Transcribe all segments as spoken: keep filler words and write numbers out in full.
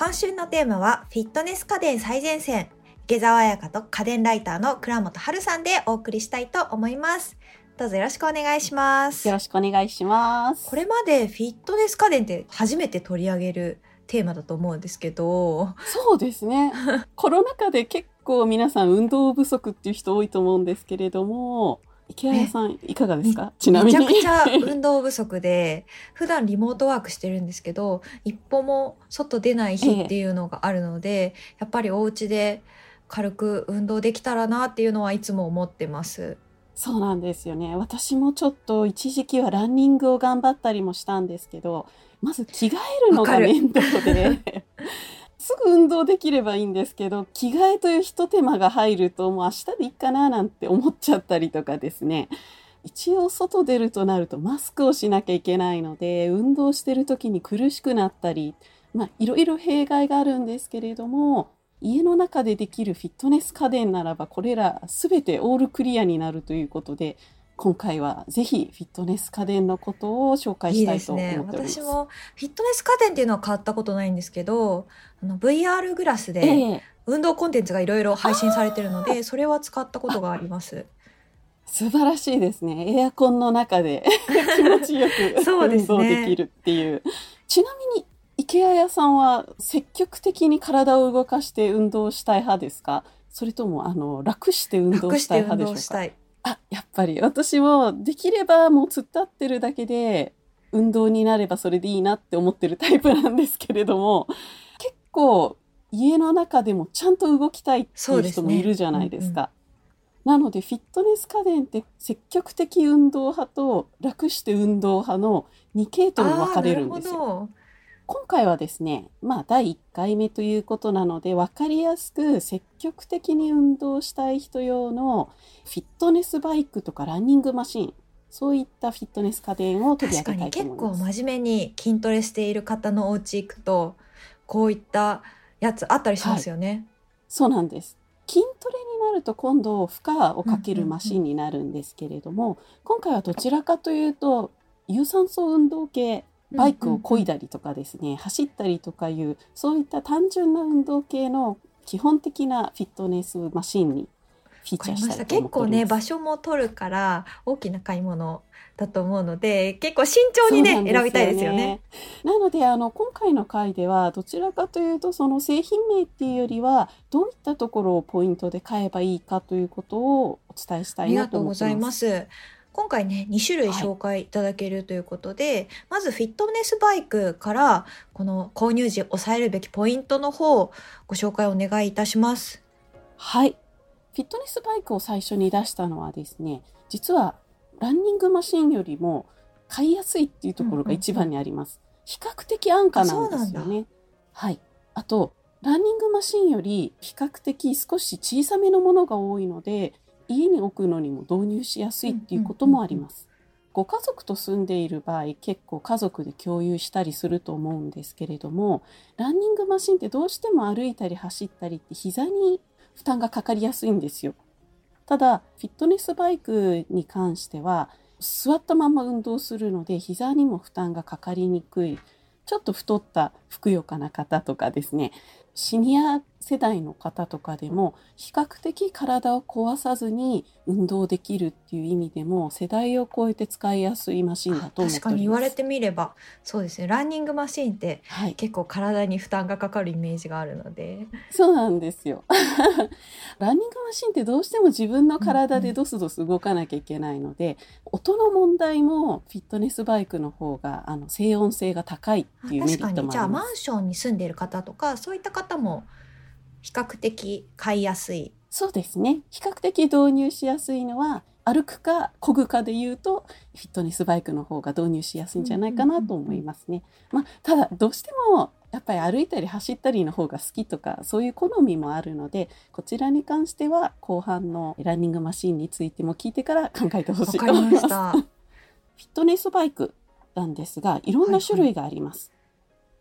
今週のテーマはフィットネス家電最前線、下澤彩香と家電ライターの倉本春さんでお送りしたいと思います。どうぞよろしくお願いします。よろしくお願いします。これまでフィットネス家電って初めて取り上げるテーマだと思うんですけど。そうですね。コロナ禍で結構皆さん運動不足っていう人多いと思うんですけれども、池谷さんいかがですか？ちなみにめちゃくちゃ運動不足で普段リモートワークしてるんですけど一歩も外出ない日っていうのがあるので、ええ、やっぱりお家で軽く運動できたらなっていうのはいつも思ってます。そうなんですよね。私もちょっと一時期はランニングを頑張ったりもしたんですけど、まず着替えるのが面倒ですぐ運動できればいいんですけど、着替えというひと手間が入るともう明日でいいかななんて思っちゃったりとかですね。一応外出るとなるとマスクをしなきゃいけないので、運動してる時に苦しくなったり、まあいろいろ弊害があるんですけれども、家の中でできるフィットネス家電ならばこれら全てオールクリアになるということで、今回はぜひフィットネス家電のことを紹介したいと思っております。いいですね。私もフィットネス家電っていうのは買ったことないんですけど、あの ブイアール グラスで運動コンテンツがいろいろ配信されているので、ええ、それは使ったことがあります。素晴らしいですね。エアコンの中で気持ちよく運動できるっていう。そうですね。ちなみに池谷さんは積極的に体を動かして運動したい派ですか？それともあの楽して運動したい派でしょうか？楽して運動したい。あ、やっぱり私もできればもう突っ立ってるだけで運動になればそれでいいなって思ってるタイプなんですけれども、結構家の中でもちゃんと動きたいっていう人もいるじゃないですか。そうですね。うんうん、なのでフィットネス家電って積極的運動派と楽して運動派のに系統に分かれるんですよ。今回はですね、まあだいいっかいめということなので、分かりやすく積極的に運動したい人用のフィットネスバイクとかランニングマシン、そういったフィットネス家電を取り上げたいと思います。確かに結構真面目に筋トレしている方のお家行くと、こういったやつあったりしますよね。はい、そうなんです。筋トレになると今度負荷をかけるマシンになるんですけれども、うんうんうん、今回はどちらかというと有酸素運動系、バイクを漕いだりとかですね、うんうん、走ったりとかいうそういった単純な運動系の基本的なフィットネスマシンにフィーチャーしたいと思っております。結構ね、場所も取るから大きな買い物だと思うので、結構慎重にね、選びたいですよね。なのであの今回の回ではどちらかというとその製品名っていうよりはどういったところをポイントで買えばいいかということをお伝えしたいなと思っています。ありがとうございます。今回ねに種類紹介いただけるということで、はい、まずフィットネスバイクからこの購入時抑えるべきポイントの方をご紹介お願いいたします。はい、フィットネスバイクを最初に出したのはですね、実はランニングマシンよりも買いやすいっていうところが一番にあります。うんうん、比較的安価なんですよね。はい、あとランニングマシンより比較的少し小さめのものが多いので家に置くのにも導入しやすいっていうこともあります。うんうんうん、ご家族と住んでいる場合結構家族で共有したりすると思うんですけれども、ランニングマシンってどうしても歩いたり走ったりって膝に負担がかかりやすいんですよ。ただフィットネスバイクに関しては座ったまま運動するので膝にも負担がかかりにくい、ちょっと太ったふくよかな方とかですね、シニア世代の方とかでも比較的体を壊さずに運動できるっていう意味でも世代を超えて使いやすいマシンだと思っております。確かに言われてみればそうですね。ランニングマシンって結構体に負担がかかるイメージがあるので、はい、そうなんですよランニングマシンってどうしても自分の体でドスドス動かなきゃいけないので、うんうん、音の問題もフィットネスバイクの方があの静音性が高いっていうメリットもあります。確かに。じゃあマンションに住んでいる方とかそういった方も比較的買いやすい。そうですね。比較的導入しやすいのは歩くか漕ぐかでいうとフィットネスバイクの方が導入しやすいんじゃないかなと思いますね。うんうんうん。まあ、ただどうしてもやっぱり歩いたり走ったりの方が好きとかそういう好みもあるので、こちらに関しては後半のランニングマシンについても聞いてから考えてほしいと思います。わかりましたフィットネスバイクなんですがいろんな種類があります。は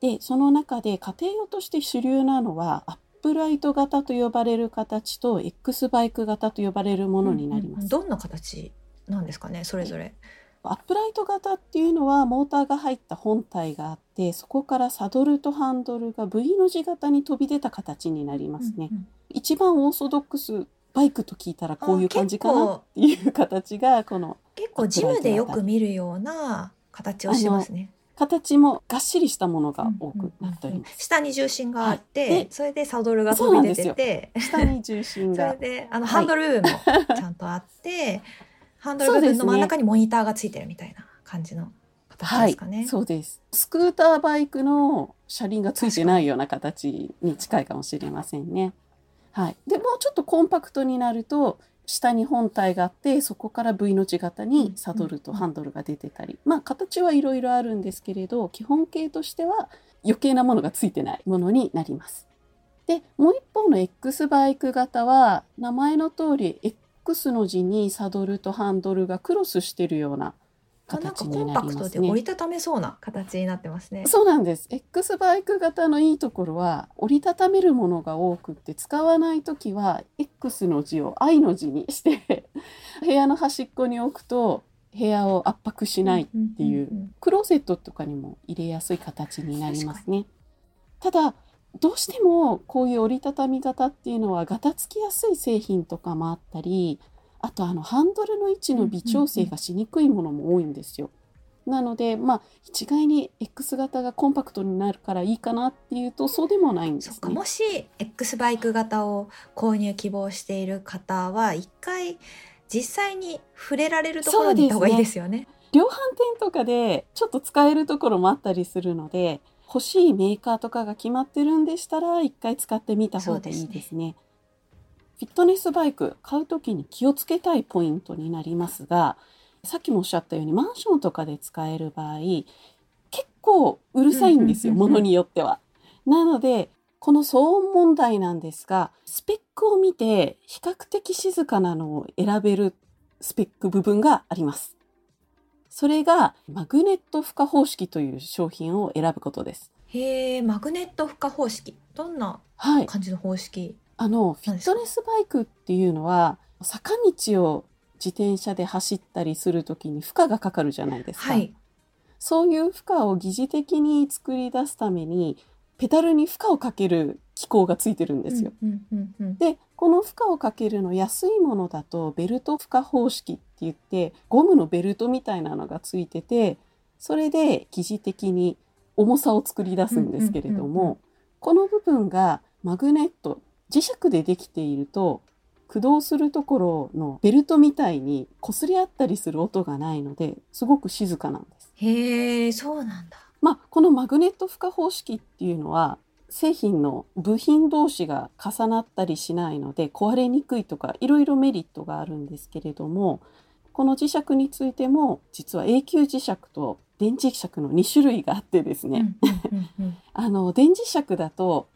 いはい、でその中で家庭用として主流なのはアップアップライト型と呼ばれる形と X バイク型と呼ばれるものになります。うんうん、どんな形なんですかね、それぞれ。アップライト型っていうのはモーターが入った本体があっでそこからサドルとハンドルが ブイ の字型に飛び出た形になりますね、うんうん、一番オーソドックスバイクと聞いたらこういう感じかなっていう形がこの結構ジムでよく見るような形をしてますね。形もがっしりしたものが多くなっております、うんうんうん、下に重心があって、はい、それでサドルが飛び出てて下に重心がそれであのハンドル部分もちゃんとあって、はい、ハンドル部分の真ん中にモニターがついてるみたいな感じの形ですかね、はい、そうです。スクーターバイクの車輪がついてないような形に近いかもしれませんね、はい、でもうちょっとコンパクトになると下に本体があってそこから ブイ の字型にサドルとハンドルが出てたり、まあ形はいろいろあるんですけれど基本形としては余計なものがついてないものになります。でもう一方の X バイク型は名前の通り X の字にサドルとハンドルがクロスしているような形になりますね。なんかコンパクトで折りたためそうな形になってますね。そうなんです。 X バイク型のいいところは折りたためるものが多くて使わないときは X の字を アイ の字にして部屋の端っこに置くと部屋を圧迫しないっていうクローゼットとかにも入れやすい形になりますね。ただどうしてもこういう折りたたみ型っていうのはガタつきやすい製品とかもあったりあとあのハンドルの位置の微調整がしにくいものも多いんですよ、うんうんうん、なのでまあ一概に X 型がコンパクトになるからいいかなっていうとそうでもないんですね。そうか、もし X バイク型を購入希望している方は一回実際に触れられるところに行った方がいいですよね。量販店とかでちょっと使えるところもあったりするので欲しいメーカーとかが決まってるんでしたら一回使ってみた方がいいですね。フィットネスバイク買うときに気をつけたいポイントになりますがさっきもおっしゃったようにマンションとかで使える場合結構うるさいんですよものによっては。なのでこの騒音問題なんですがスペックを見て比較的静かなのを選べるスペック部分があります。それがマグネット負荷方式という商品を選ぶことです。へー、マグネット負荷方式どんな感じの方式、はいあのフィットネスバイクっていうのは坂道を自転車で走ったりするときに負荷がかかるじゃないですか、はい、そういう負荷を擬似的に作り出すためにペダルに負荷をかける機構がついてるんですよ、うんうんうんうん、でこの負荷をかけるの安いものだとベルト負荷方式って言ってゴムのベルトみたいなのがついててそれで擬似的に重さを作り出すんですけれども、うんうんうんうん、この部分がマグネット磁石でできていると駆動するところのベルトみたいに擦り合ったりする音がないのですごく静かなんです。へー、そうなんだ。まあ、このマグネット負荷方式っていうのは製品の部品同士が重なったりしないので壊れにくいとかいろいろメリットがあるんですけれどもこの磁石についても実は永久磁石と電磁石のに種類があってですね、うんうんうんうん、あの電磁石だと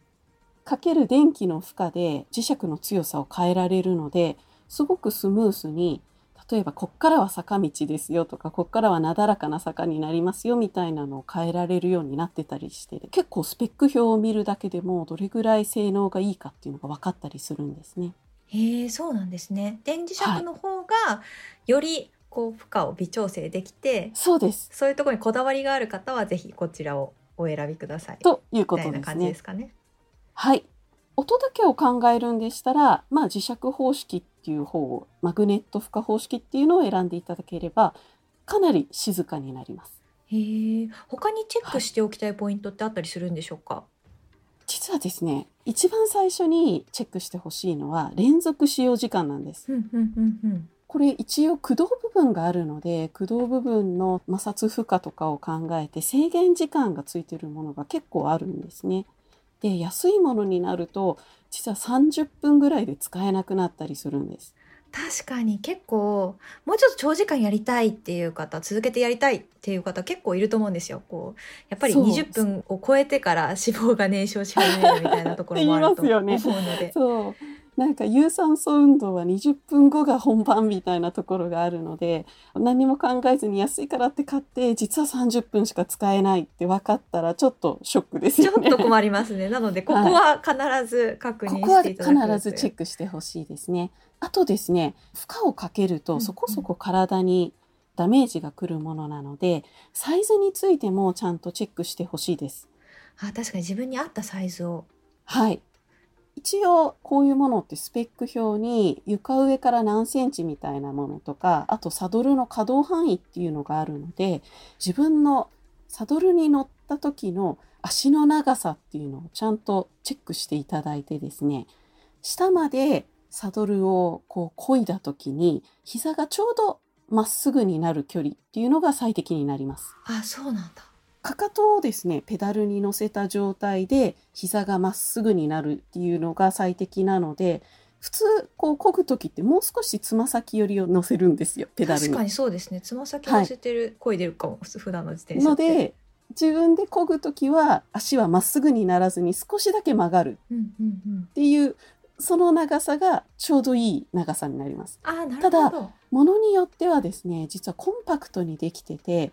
かける電気の負荷で磁石の強さを変えられるのですごくスムースに例えばこっからは坂道ですよとかこっからはなだらかな坂になりますよみたいなのを変えられるようになってたりして結構スペック表を見るだけでもどれぐらい性能がいいかっていうのが分かったりするんですね。へえ、そうなんですね。電磁石の方がよりこう負荷を微調整できて、はい、そうです。そういうところにこだわりがある方はぜひこちらをお選びくださいということですね。みたいな感じですかね。はい、音だけを考えるんでしたら、まあ、磁石方式っていう方をマグネット負荷方式っていうのを選んでいただければかなり静かになります。へー、他にチェックしておきたいポイントってあったりするんでしょうか。はい、実はですね一番最初にチェックしてほしいのは連続使用時間なんです。うんうんうんうん、これ一応駆動部分があるので駆動部分の摩擦負荷とかを考えて制限時間がついているものが結構あるんですね。で安いものになると実はさんじゅっぷんぐらいで使えなくなったりするんです。確かに結構もうちょっと長時間やりたいっていう方続けてやりたいっていう方結構いると思うんですよ。こうやっぱりにじゅっぷんを超えてから脂肪が燃焼し始めるみたいなところもあると思うのでそうなんか有酸素運動はにじゅっぷんごが本番みたいなところがあるので何も考えずに安いからって買って実はさんじゅっぷんしか使えないって分かったらちょっとショックですよね。ちょっと困りますね。なのでここは必ず確認していただく、はい、ここは必ずチェックしてほしいですね。あとですね負荷をかけるとそこそこ体にダメージが来るものなので、サイズについてもちゃんとチェックしてほしいです。あ、確かに自分に合ったサイズを。はい、一応こういうものってスペック表に床上から何センチみたいなものとか、あとサドルの可動範囲っていうのがあるので、自分のサドルに乗った時の足の長さっていうのをちゃんとチェックしていただいてですね、下までサドルをこう漕いだ時に膝がちょうどまっすぐになる距離っていうのが最適になります。あ、そうなんだ。かかとをですね、ペダルに乗せた状態で膝がまっすぐになるっていうのが最適なので、普通こう漕ぐときってもう少しつま先寄りを乗せるんですよ、ペダルに。確かにそうですね、つま先乗せてる、はい、漕いでるかも、普段の自転車って。ので自分で漕ぐときは足はまっすぐにならずに少しだけ曲がるっていう、うんうんうん、その長さがちょうどいい長さになります。あ、なるほど。ただものによってはですね、実はコンパクトにできてて、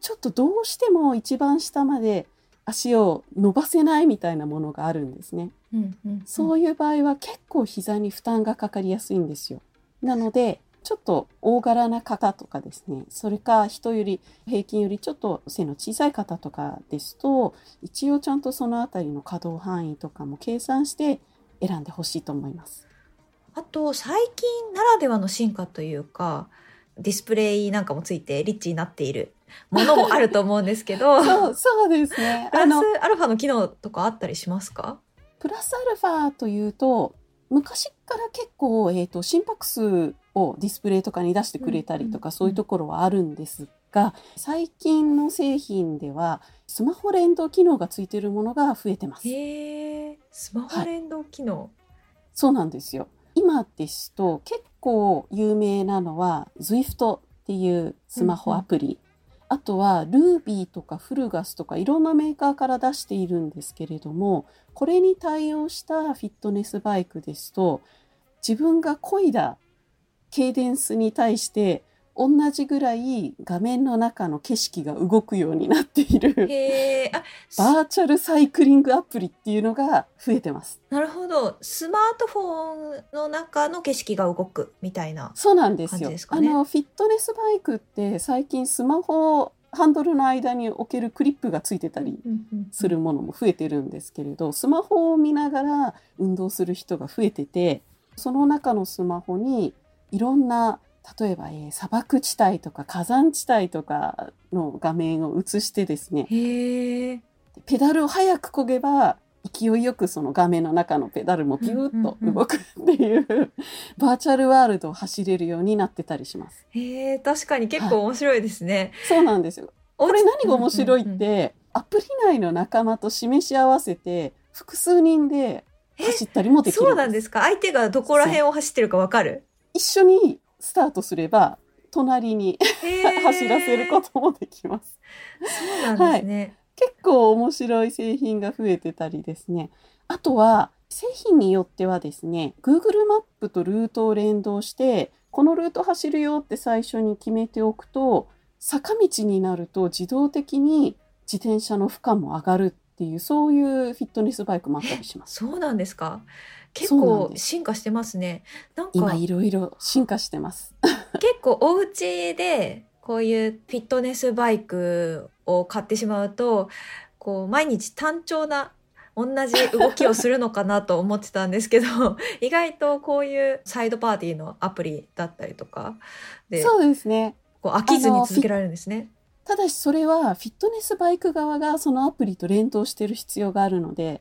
ちょっとどうしても一番下まで足を伸ばせないみたいなものがあるんですね、うんうんうん、そういう場合は結構膝に負担がかかりやすいんですよ。なのでちょっと大柄な方とかですね、それか人より平均よりちょっと背の小さい方とかですと、一応ちゃんとそのあたりの可動範囲とかも計算して選んでほしいと思います。あと最近ならではの進化というか、ディスプレイなんかもついてリッチになっているものもあると思うんですけどそう、そうですね。プラスアルファの機能とかあったりしますか？プラスアルファというと、昔から結構、えーと、心拍数をディスプレイとかに出してくれたりとか、うんうんうん、そういうところはあるんですが、最近の製品ではスマホ連動機能がついているものが増えてます。へー、スマホ連動機能、はい、そうなんですよ。今ですと結構有名なのは ズイフト っていうスマホアプリ、うんうん、あとはルービーとかフルガスとかいろんなメーカーから出しているんですけれども、これに対応したフィットネスバイクですと、自分が漕いだケイデンスに対して同じぐらい画面の中の景色が動くようになっているへー、あ、バーチャルサイクリングアプリっていうのが増えてます。なるほど、スマートフォンの中の景色が動くみたいな感じですかね。そうなんですよ。あのフィットネスバイクって最近スマホハンドルの間に置けるクリップがついてたりするものも増えてるんですけれど、スマホを見ながら運動する人が増えてて、その中のスマホにいろんな、例えば、えー、砂漠地帯とか火山地帯とかの画面を映してですね、へ、ペダルを早く漕げば勢いよくその画面の中のペダルもピューッと動くっていう、うんうんうん、バーチャルワールドを走れるようになってたりします。へ、確かに結構面白いですね、はい、そうなんですよ。これ何が面白いって、うんうんうん、アプリ内の仲間と示し合わせて複数人で走ったりもできるんです。そうなんですか。相手がどこら辺を走ってるか分かる。一緒にスタートすれば隣に走らせることもできます。そうなんですね、はい、結構面白い製品が増えてたりですね。あとは製品によってはですね、 Google マップとルートを連動して、このルート走るよって最初に決めておくと、坂道になると自動的に自転車の負荷も上がるっていう、そういうフィットネスバイクもあったりします。そうなんですか。結構進化してますね。なんか今いろいろ進化してます結構お家でこういうフィットネスバイクを買ってしまうと、こう毎日単調な同じ動きをするのかなと思ってたんですけど意外とこういうサイドパーティーのアプリだったりとかで、そうですね、こう飽きずに続けられるんですね。ただしそれはフィットネスバイク側がそのアプリと連動してる必要があるので、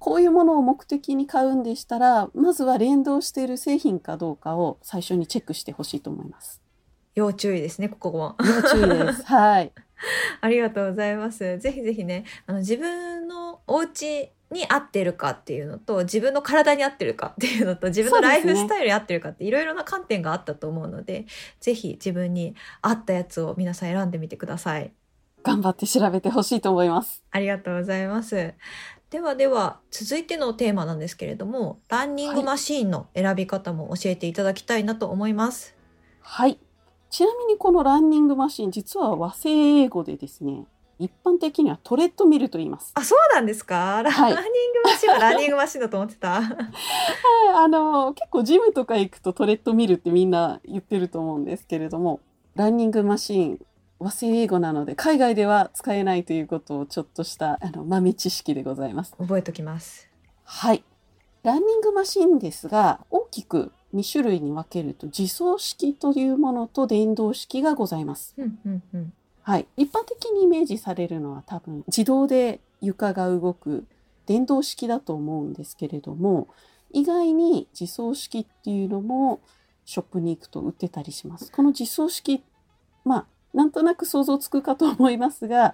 こういうものを目的に買うんでしたら、まずは連動している製品かどうかを最初にチェックしてほしいと思います。要注意ですね、ここも。要注意です。はい。ありがとうございます。ぜひぜひね、あの自分のお家に合ってるかっていうのと、自分の体に合ってるかっていうのと、自分のライフスタイルに合ってるかって、いろいろな観点があったと思うので、ぜひ自分に合ったやつを皆さん選んでみてください。頑張って調べてほしいと思います。ありがとうございます。ではでは続いてのテーマなんですけれども、ランニングマシーンの選び方も教えていただきたいなと思います。はい、はい、ちなみにこのランニングマシーン、実は和製英語でですね、一般的にはトレッドミルと言います。あ、そうなんですか。ランニングマシーンはランニングマシーンだと思ってた、はいあの結構ジムとか行くとトレッドミルってみんな言ってると思うんですけれども、ランニングマシンは生英語なので海外では使えないということをちょっとしたあの豆知識でございます。覚えときます。はい、ランニングマシンですが大きくに種類に分けると自走式というものと電動式がございます、うんうんうん、はい、一般的にイメージされるのは多分自動で床が動く電動式だと思うんですけれども、意外に自走式っていうのもショップに行くと売ってたりします。この自走式、まあなんとなく想像つくかと思いますが、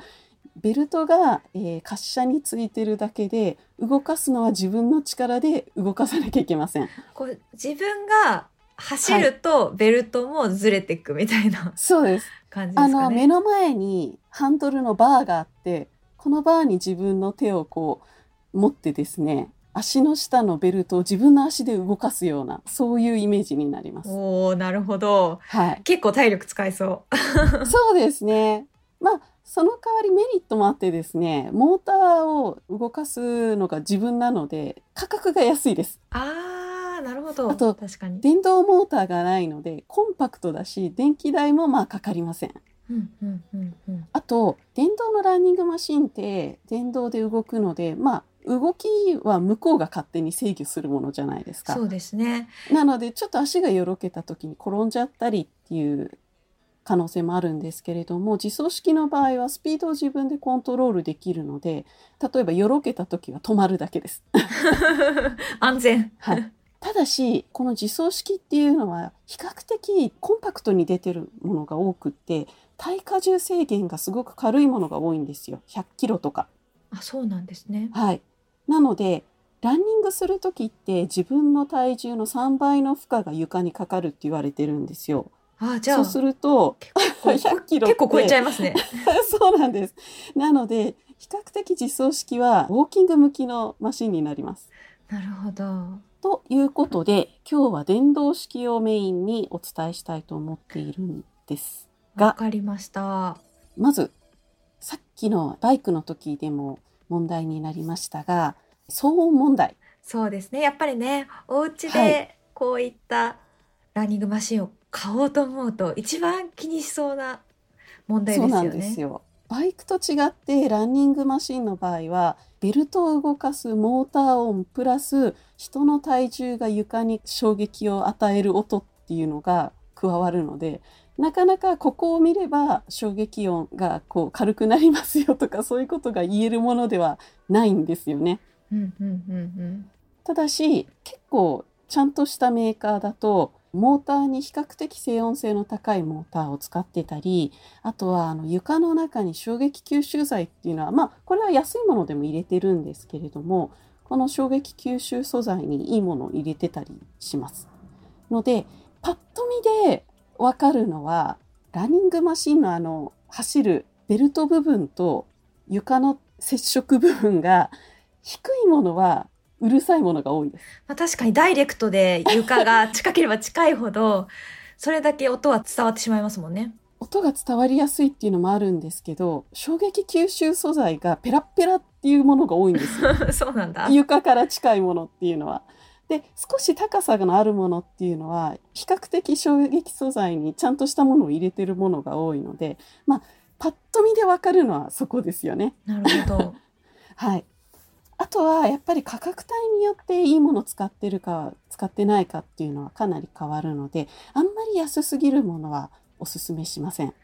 ベルトが、えー、滑車についてるだけで動かすのは自分の力で動かさなきゃいけません。こう自分が走るとベルトもずれていくみたいな、はい、そうです感じですかね。あの目の前にハンドルのバーがあって、このバーに自分の手をこう持ってですね、足の下のベルトを自分の足で動かすような、そういうイメージになります。おー、なるほど、はい、結構体力使えそう。そうですね、まあその代わりメリットもあってですね、モーターを動かすのが自分なので価格が安いです。あー、なるほど。あと確かに電動モーターがないのでコンパクトだし電気代もまあかかりません。うんうんうんうん、あと電動のランニングマシンって電動で動くので、まあ動きは向こうが勝手に制御するものじゃないですか。そうですね。なのでちょっと足がよろけた時に転んじゃったりっていう可能性もあるんですけれども、自走式の場合はスピードを自分でコントロールできるので、例えばよろけた時は止まるだけです。安全。はい。ただしこの自走式っていうのは比較的コンパクトに出てるものが多くて、体荷重制限がすごく軽いものが多いんですよ。ひゃっキロとか。あ、そうなんですね。はい、なのでランニングするときって自分の体重のさんばいの負荷が床にかかるって言われてるんですよ。ああ、じゃあそうするとひゃっキロって結構超えちゃいますね。そうなんです。なので比較的自走式はウォーキング向きのマシンになります。なるほど。ということで今日は電動式をメインにお伝えしたいと思っているんですが、わかりました。まずさっきのバイクの時でも問題になりましたが、騒音問題。そうですね、やっぱりね、お家でこういったランニングマシンを買おうと思うと一番気にしそうな問題ですよね。そうなんですよ。バイクと違ってランニングマシンの場合はベルトを動かすモーター音プラス人の体重が床に衝撃を与える音っていうのが加わるので、なかなかここを見れば衝撃音がこう軽くなりますよとか、そういうことが言えるものではないんですよね、うんうんうんうん、ただし結構ちゃんとしたメーカーだとモーターに比較的静音性の高いモーターを使ってたり、あとはあの床の中に衝撃吸収材っていうのは、まあこれは安いものでも入れてるんですけれども、この衝撃吸収素材にいいものを入れてたりしますので、パッと見でわかるのはランニングマシンのあの走るベルト部分と床の接触部分が低いものはうるさいものが多いです。まあ、確かにダイレクトで床が近ければ近いほどそれだけ音は伝わってしまいますもんね。音が伝わりやすいっていうのもあるんですけど、衝撃吸収素材がペラペラっていうものが多いんですよ。そうなんだ。床から近いものっていうのは。で少し高さのあるものっていうのは比較的衝撃素材にちゃんとしたものを入れてるものが多いので、まあ、パッと見で分かるのはそこですよね。なるほど。はい、あとはやっぱり価格帯によっていいものを使ってるか使ってないかっていうのはかなり変わるので、あんまり安すぎるものはおすすめしません。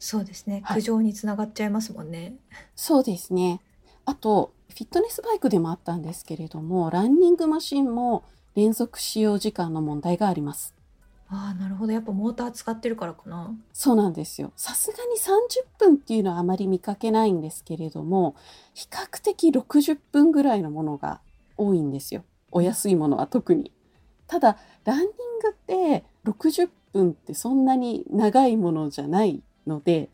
そうですね、苦情につながっちゃいますもんね、はい、そうですね。あとフィットネスバイクでもあったんですけれども、ランニングマシンも連続使用時間の問題があります。ああ、なるほど。やっぱモーター使ってるからかな。そうなんですよ。さすがにさんじゅっぷんっていうのはあまり見かけないんですけれども、比較的ろくじゅっぷんぐらいのものが多いんですよ。お安いものは特に。ただランニングってろくじゅっぷんってそんなに長いものじゃないので、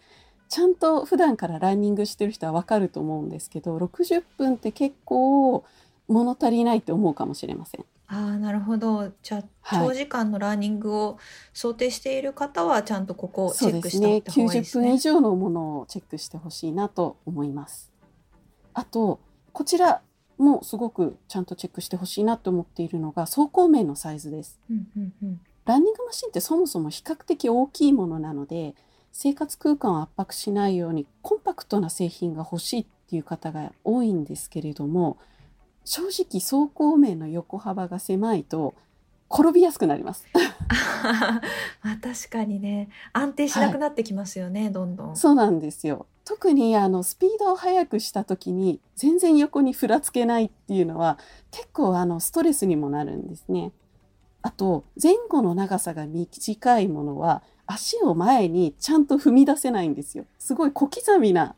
ちゃんと普段からランニングしてる人は分かると思うんですけど、ろくじゅっぷんって結構物足りないって思うかもしれません。ああ、なるほど。じゃあ長時間のランニングを想定している方はちゃんとここをチェックしておいた方がいいですね。きゅうじゅっぷん以上のものをチェックしてほしいなと思います。あとこちらもすごくちゃんとチェックしてほしいなと思っているのが走行面のサイズです、うんうんうん、ランニングマシンってそもそも比較的大きいものなので、生活空間を圧迫しないようにコンパクトな製品が欲しいっていう方が多いんですけれども、正直走行面の横幅が狭いと転びやすくなりますあ、確かにね、安定しなくなってきますよね、はい、どんどん。そうなんですよ。特にあのスピードを速くした時に全然横にふらつけないっていうのは結構あのストレスにもなるんですね。あと前後の長さが短いものは足を前にちゃんと踏み出せないんですよ。すごい小刻みな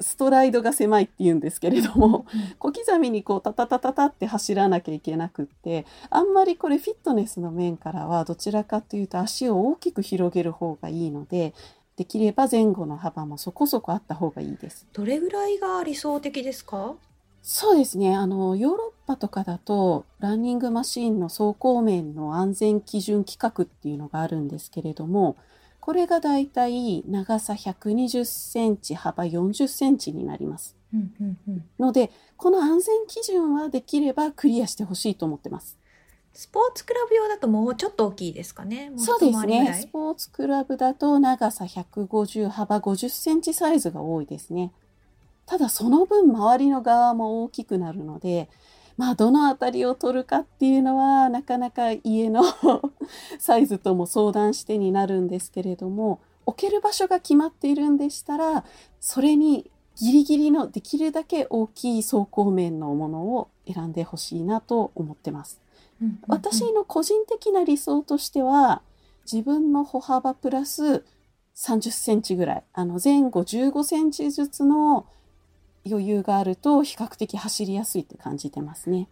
ストライドが狭いって言うんですけれども、小刻みにこうタタタタタって走らなきゃいけなくって、あんまりこれフィットネスの面からはどちらかというと足を大きく広げる方がいいので、できれば前後の幅もそこそこあった方がいいです。どれぐらいが理想的ですか？そうですね、あのヨーロッパとかだとランニングマシンの走行面の安全基準規格っていうのがあるんですけれども、これがだいたい長さひゃくにじゅっセンチ、幅よんじゅっセンチになります、うんうんうん、のでこの安全基準はできればクリアしてほしいと思ってます。スポーツクラブ用だともうちょっと大きいですかね。もうそうですね、スポーツクラブだと長さひゃくごじゅう、幅ごじゅっセンチサイズが多いですね。ただその分周りの側も大きくなるので、まあ、どのあたりを取るかっていうのはなかなか家のサイズとも相談してになるんですけれども、置ける場所が決まっているんでしたら、それにギリギリのできるだけ大きい走行面のものを選んでほしいなと思ってます、うんうんうん、私の個人的な理想としては自分の歩幅プラスさんじゅっセンチぐらい、あの前後じゅうごセンチずつの余裕があると比較的走りやすいって感じてますね。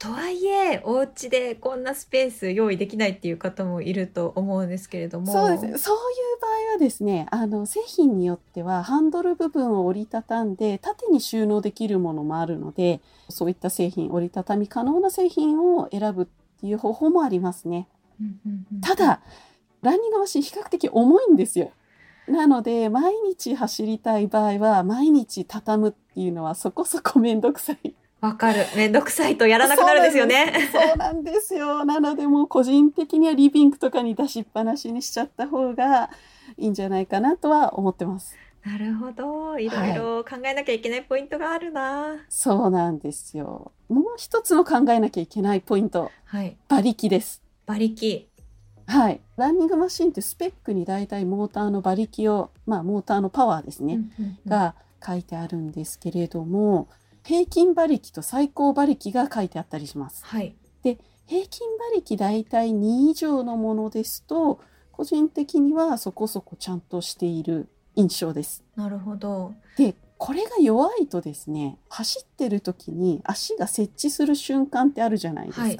とはいえお家でこんなスペース用意できないっていう方もいると思うんですけれども、そうですね、そういう場合はですね、あの製品によってはハンドル部分を折りたたんで縦に収納できるものもあるので、そういった製品、折りたたみ可能な製品を選ぶっていう方法もありますね、うんうんうん、ただランニングマシン比較的重いんですよ。なので毎日走りたい場合は毎日畳むっていうのはそこそこめんどくさい。わかる、めんどくさいとやらなくなるんですよね。そうなんですよ。なのでもう個人的にはリビングとかに出しっぱなしにしちゃった方がいいんじゃないかなとは思ってます。なるほど、いろいろ考えなきゃいけないポイントがあるな、はい、そうなんですよ。もう一つの考えなきゃいけないポイント、はい、馬力です。馬力、はい、ランニングマシンってスペックにだいたいモーターの馬力を、まあ、モーターのパワーですね、うんうんうん、が書いてあるんですけれども、平均馬力と最高馬力が書いてあったりします、はい、で平均馬力だいたいに以上のものですと個人的にはそこそこちゃんとしている印象です。なるほど。でこれが弱いとですね、走ってる時に足が接地する瞬間ってあるじゃないですか、はい、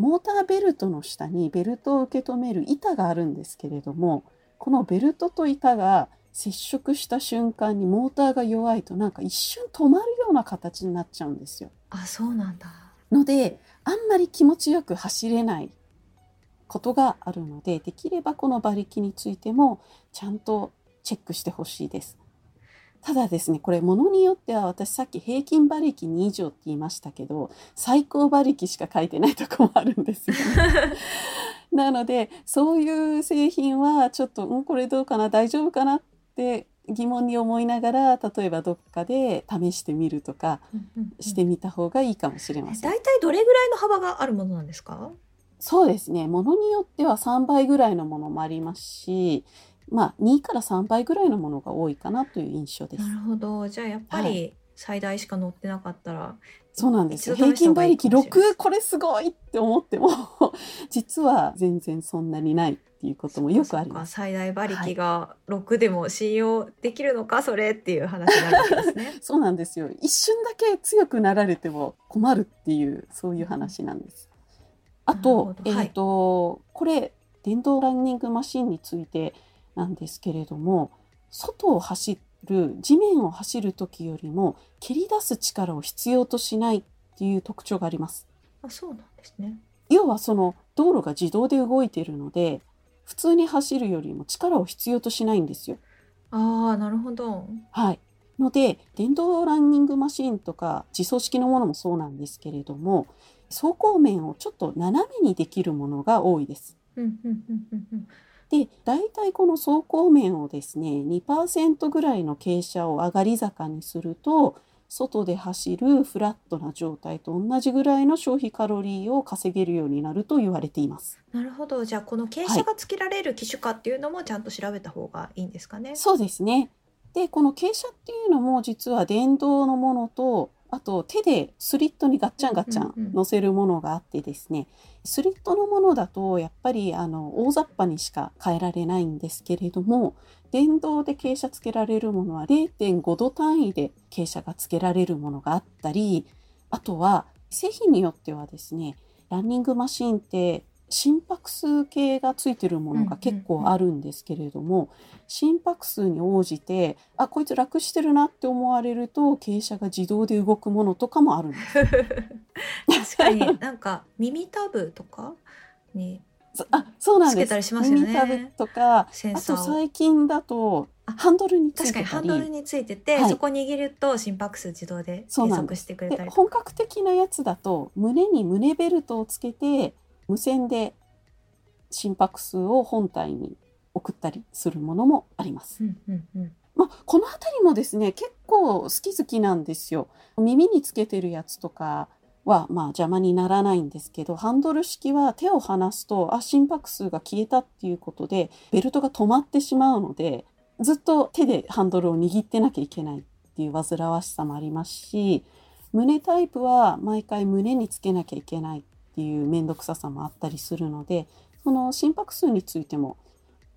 モーターベルトの下にベルトを受け止める板があるんですけれども、このベルトと板が接触した瞬間にモーターが弱いとなんか一瞬止まるような形になっちゃうんですよ。あ、そうなんだ。のであんまり気持ちよく走れないことがあるので、できればこの馬力についてもちゃんとチェックしてほしいです。ただですね、これ物によっては、私さっき平均馬力に以上って言いましたけど、最高馬力しか書いてないとこもあるんですよ、ね、なのでそういう製品はちょっと、うん、これどうかな、大丈夫かなって疑問に思いながら、例えばどっかで試してみるとかしてみた方がいいかもしれません。だいたいどれぐらいの幅があるものなんですか？そうですね、物によってはさんばいぐらいのものもありますし、まあ、にからさんばいぐらいのものが多いかなという印象です。なるほど。じゃあやっぱり最大しか乗ってなかったら、はい、そうなんですよ。平均馬力ろく、これすごいって思っても実は全然そんなにないっていうこともよくあります。そうか、最大馬力がろくでも信用できるのか、はい、それっていう話になるんですねそうなんですよ。一瞬だけ強くなられても困るっていう、そういう話なんです。あと、えーと、はい、これ電動ランニングマシンについてなんですけれども、外を走る、地面を走る時よりも蹴り出す力を必要としないっていう特徴があります。あ、そうなんですね。要はその道路が自動で動いているので、普通に走るよりも力を必要としないんですよ。ああ、なるほど。はい。ので電動ランニングマシンとか自走式のものもそうなんですけれども、走行面をちょっと斜めにできるものが多いです。うんうんうんうん。で、大体この走行面をですね にパーセント ぐらいの傾斜を上がり坂にすると、外で走るフラットな状態と同じぐらいの消費カロリーを稼げるようになると言われています。なるほど。じゃあこの傾斜がつけられる機種かっていうのもちゃんと調べた方がいいんですかね。はい、そうですね。で、この傾斜っていうのも実は電動のものと、あと手でスリットにガッチャンガッチャン乗せるものがあってですね、うんうんうん、スリットのものだとやっぱりあの大雑把にしか変えられないんですけれども、電動で傾斜つけられるものは れいてんご 度単位で傾斜がつけられるものがあったり、あとは製品によってはですね、ランニングマシンって心拍数計がついてるものが結構あるんですけれども、うんうんうん、心拍数に応じて、あ、こいつ楽してるなって思われると傾斜が自動で動くものとかもあるんです。確かになんか耳タブとかにつけたりしますよね。耳タブとか、センサー、あと最近だとハンドルについてたり、確かにハンドルについてて、はい、そこ握ると心拍数自動で計測してくれたりとか。本格的なやつだと胸に胸ベルトをつけて無線で心拍数を本体に送ったりするものもあります。うんうんうん、まあ、このあたりもですね結構好き好きなんですよ。耳につけてるやつとかはまあ邪魔にならないんですけど、ハンドル式は手を離すと、あ、心拍数が消えたっていうことでベルトが止まってしまうので、ずっと手でハンドルを握ってなきゃいけないっていう煩わしさもありますし、胸タイプは毎回胸につけなきゃいけないっていう面倒くささもあったりするので、その心拍数についても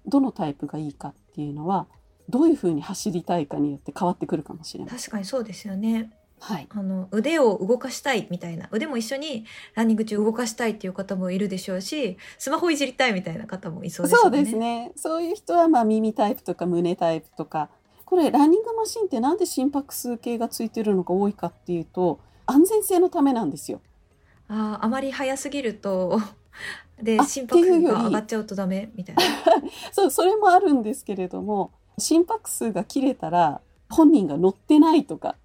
どのタイプがいいかっていうのはどういうふうに走りたいかによって変わってくるかもしれない。確かにそうですよね。はい、あの腕を動かしたいみたいな、腕も一緒にランニング中動かしたいっていう方もいるでしょうし、スマホいじりたいみたいな方もいそうですよね。そうですね。そういう人はまあ耳タイプとか胸タイプとか。これランニングマシンってなんで心拍数計がついてるのが多いかっていうと、安全性のためなんですよ。あ, あまり早すぎるとで心拍数が上がっちゃうとダメみたいなそう、それもあるんですけれども、心拍数が切れたら本人が乗ってないとか、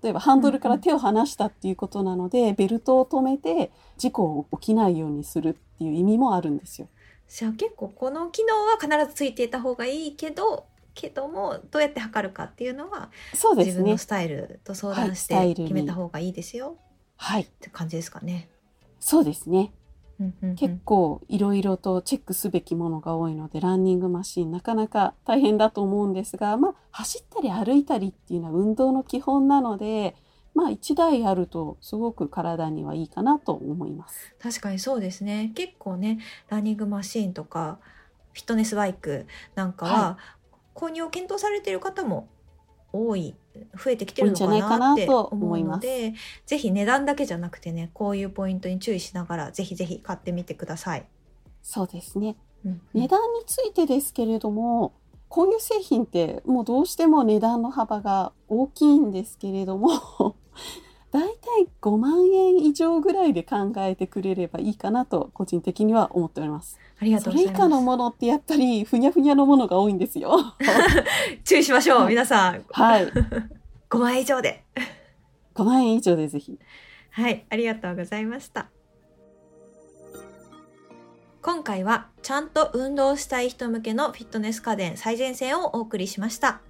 例えばハンドルから手を離したっていうことなので、うんうん、ベルトを止めて事故を起きないようにするっていう意味もあるんですよ。じゃあ結構この機能は必ずついていた方がいいけどけども、どうやって測るかっていうのは、そうですね、自分のスタイルと相談して決めた方がいいですよ、はい、はい、って感じですかね。そうですね、うんうんうん、結構いろいろとチェックすべきものが多いので、ランニングマシンなかなか大変だと思うんですが、まあ、走ったり歩いたりっていうのは運動の基本なので、まあ、いちだいあるとすごく体にはいいかなと思います。確かにそうですね。結構ね、ランニングマシンとかフィットネスバイクなんかは、はい、購入を検討されている方も多い、増えてきてるのかなって思うので、ぜひ値段だけじゃなくてね、こういうポイントに注意しながらぜひぜひ買ってみてください。そうですね、うんうん、値段についてですけれども、こういう製品ってもうどうしても値段の幅が大きいんですけれどもだいたいごまんえん以上ぐらいで考えてくれればいいかなと個人的には思っております。ありがとうございます。それ以下のものってやっぱりふにゃふにゃのものが多いんですよ注意しましょう皆さん、はい、ごまんえん以上でごまんえん以上でぜひ。はい、ありがとうございました。今回はちゃんと運動したい人向けのフィットネス家電最前線をお送りしました。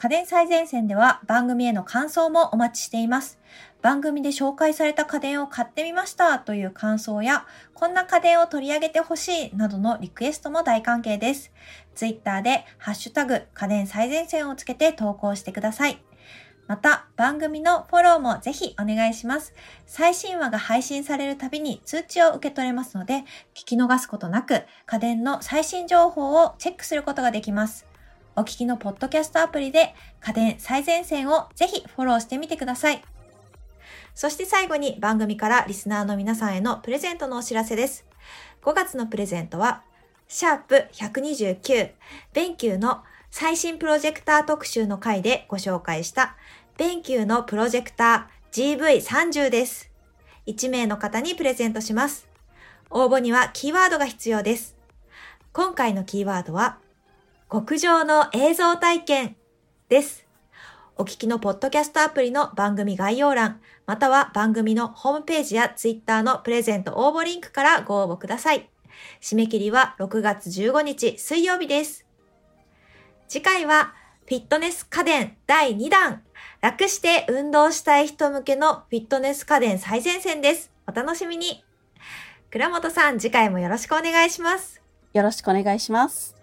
家電最前線では番組への感想もお待ちしています。番組で紹介された家電を買ってみましたという感想や、こんな家電を取り上げてほしいなどのリクエストも大歓迎です。ツイッターでハッシュタグ家電最前線をつけて投稿してください。また番組のフォローもぜひお願いします。最新話が配信されるたびに通知を受け取れますので、聞き逃すことなく家電の最新情報をチェックすることができます。お聞きのポッドキャストアプリで家電最前線をぜひフォローしてみてください。そして最後に番組からリスナーの皆さんへのプレゼントのお知らせです。ごがつのプレゼントは、シャープひゃくにじゅうきゅう、ベンキューの最新プロジェクター特集の回でご紹介した、ベンキューのプロジェクター ジーブイさんじゅう です。いちめいの方にプレゼントします。応募にはキーワードが必要です。今回のキーワードは、極上の映像体験です。お聞きのポッドキャストアプリの番組概要欄、または番組のホームページやツイッターのプレゼント応募リンクからご応募ください。締め切りはろくがつじゅうごにち水曜日です。次回はフィットネス家電だいにだん、楽して運動したい人向けのフィットネス家電最前線です。お楽しみに。倉本さん、次回もよろしくお願いします。よろしくお願いします。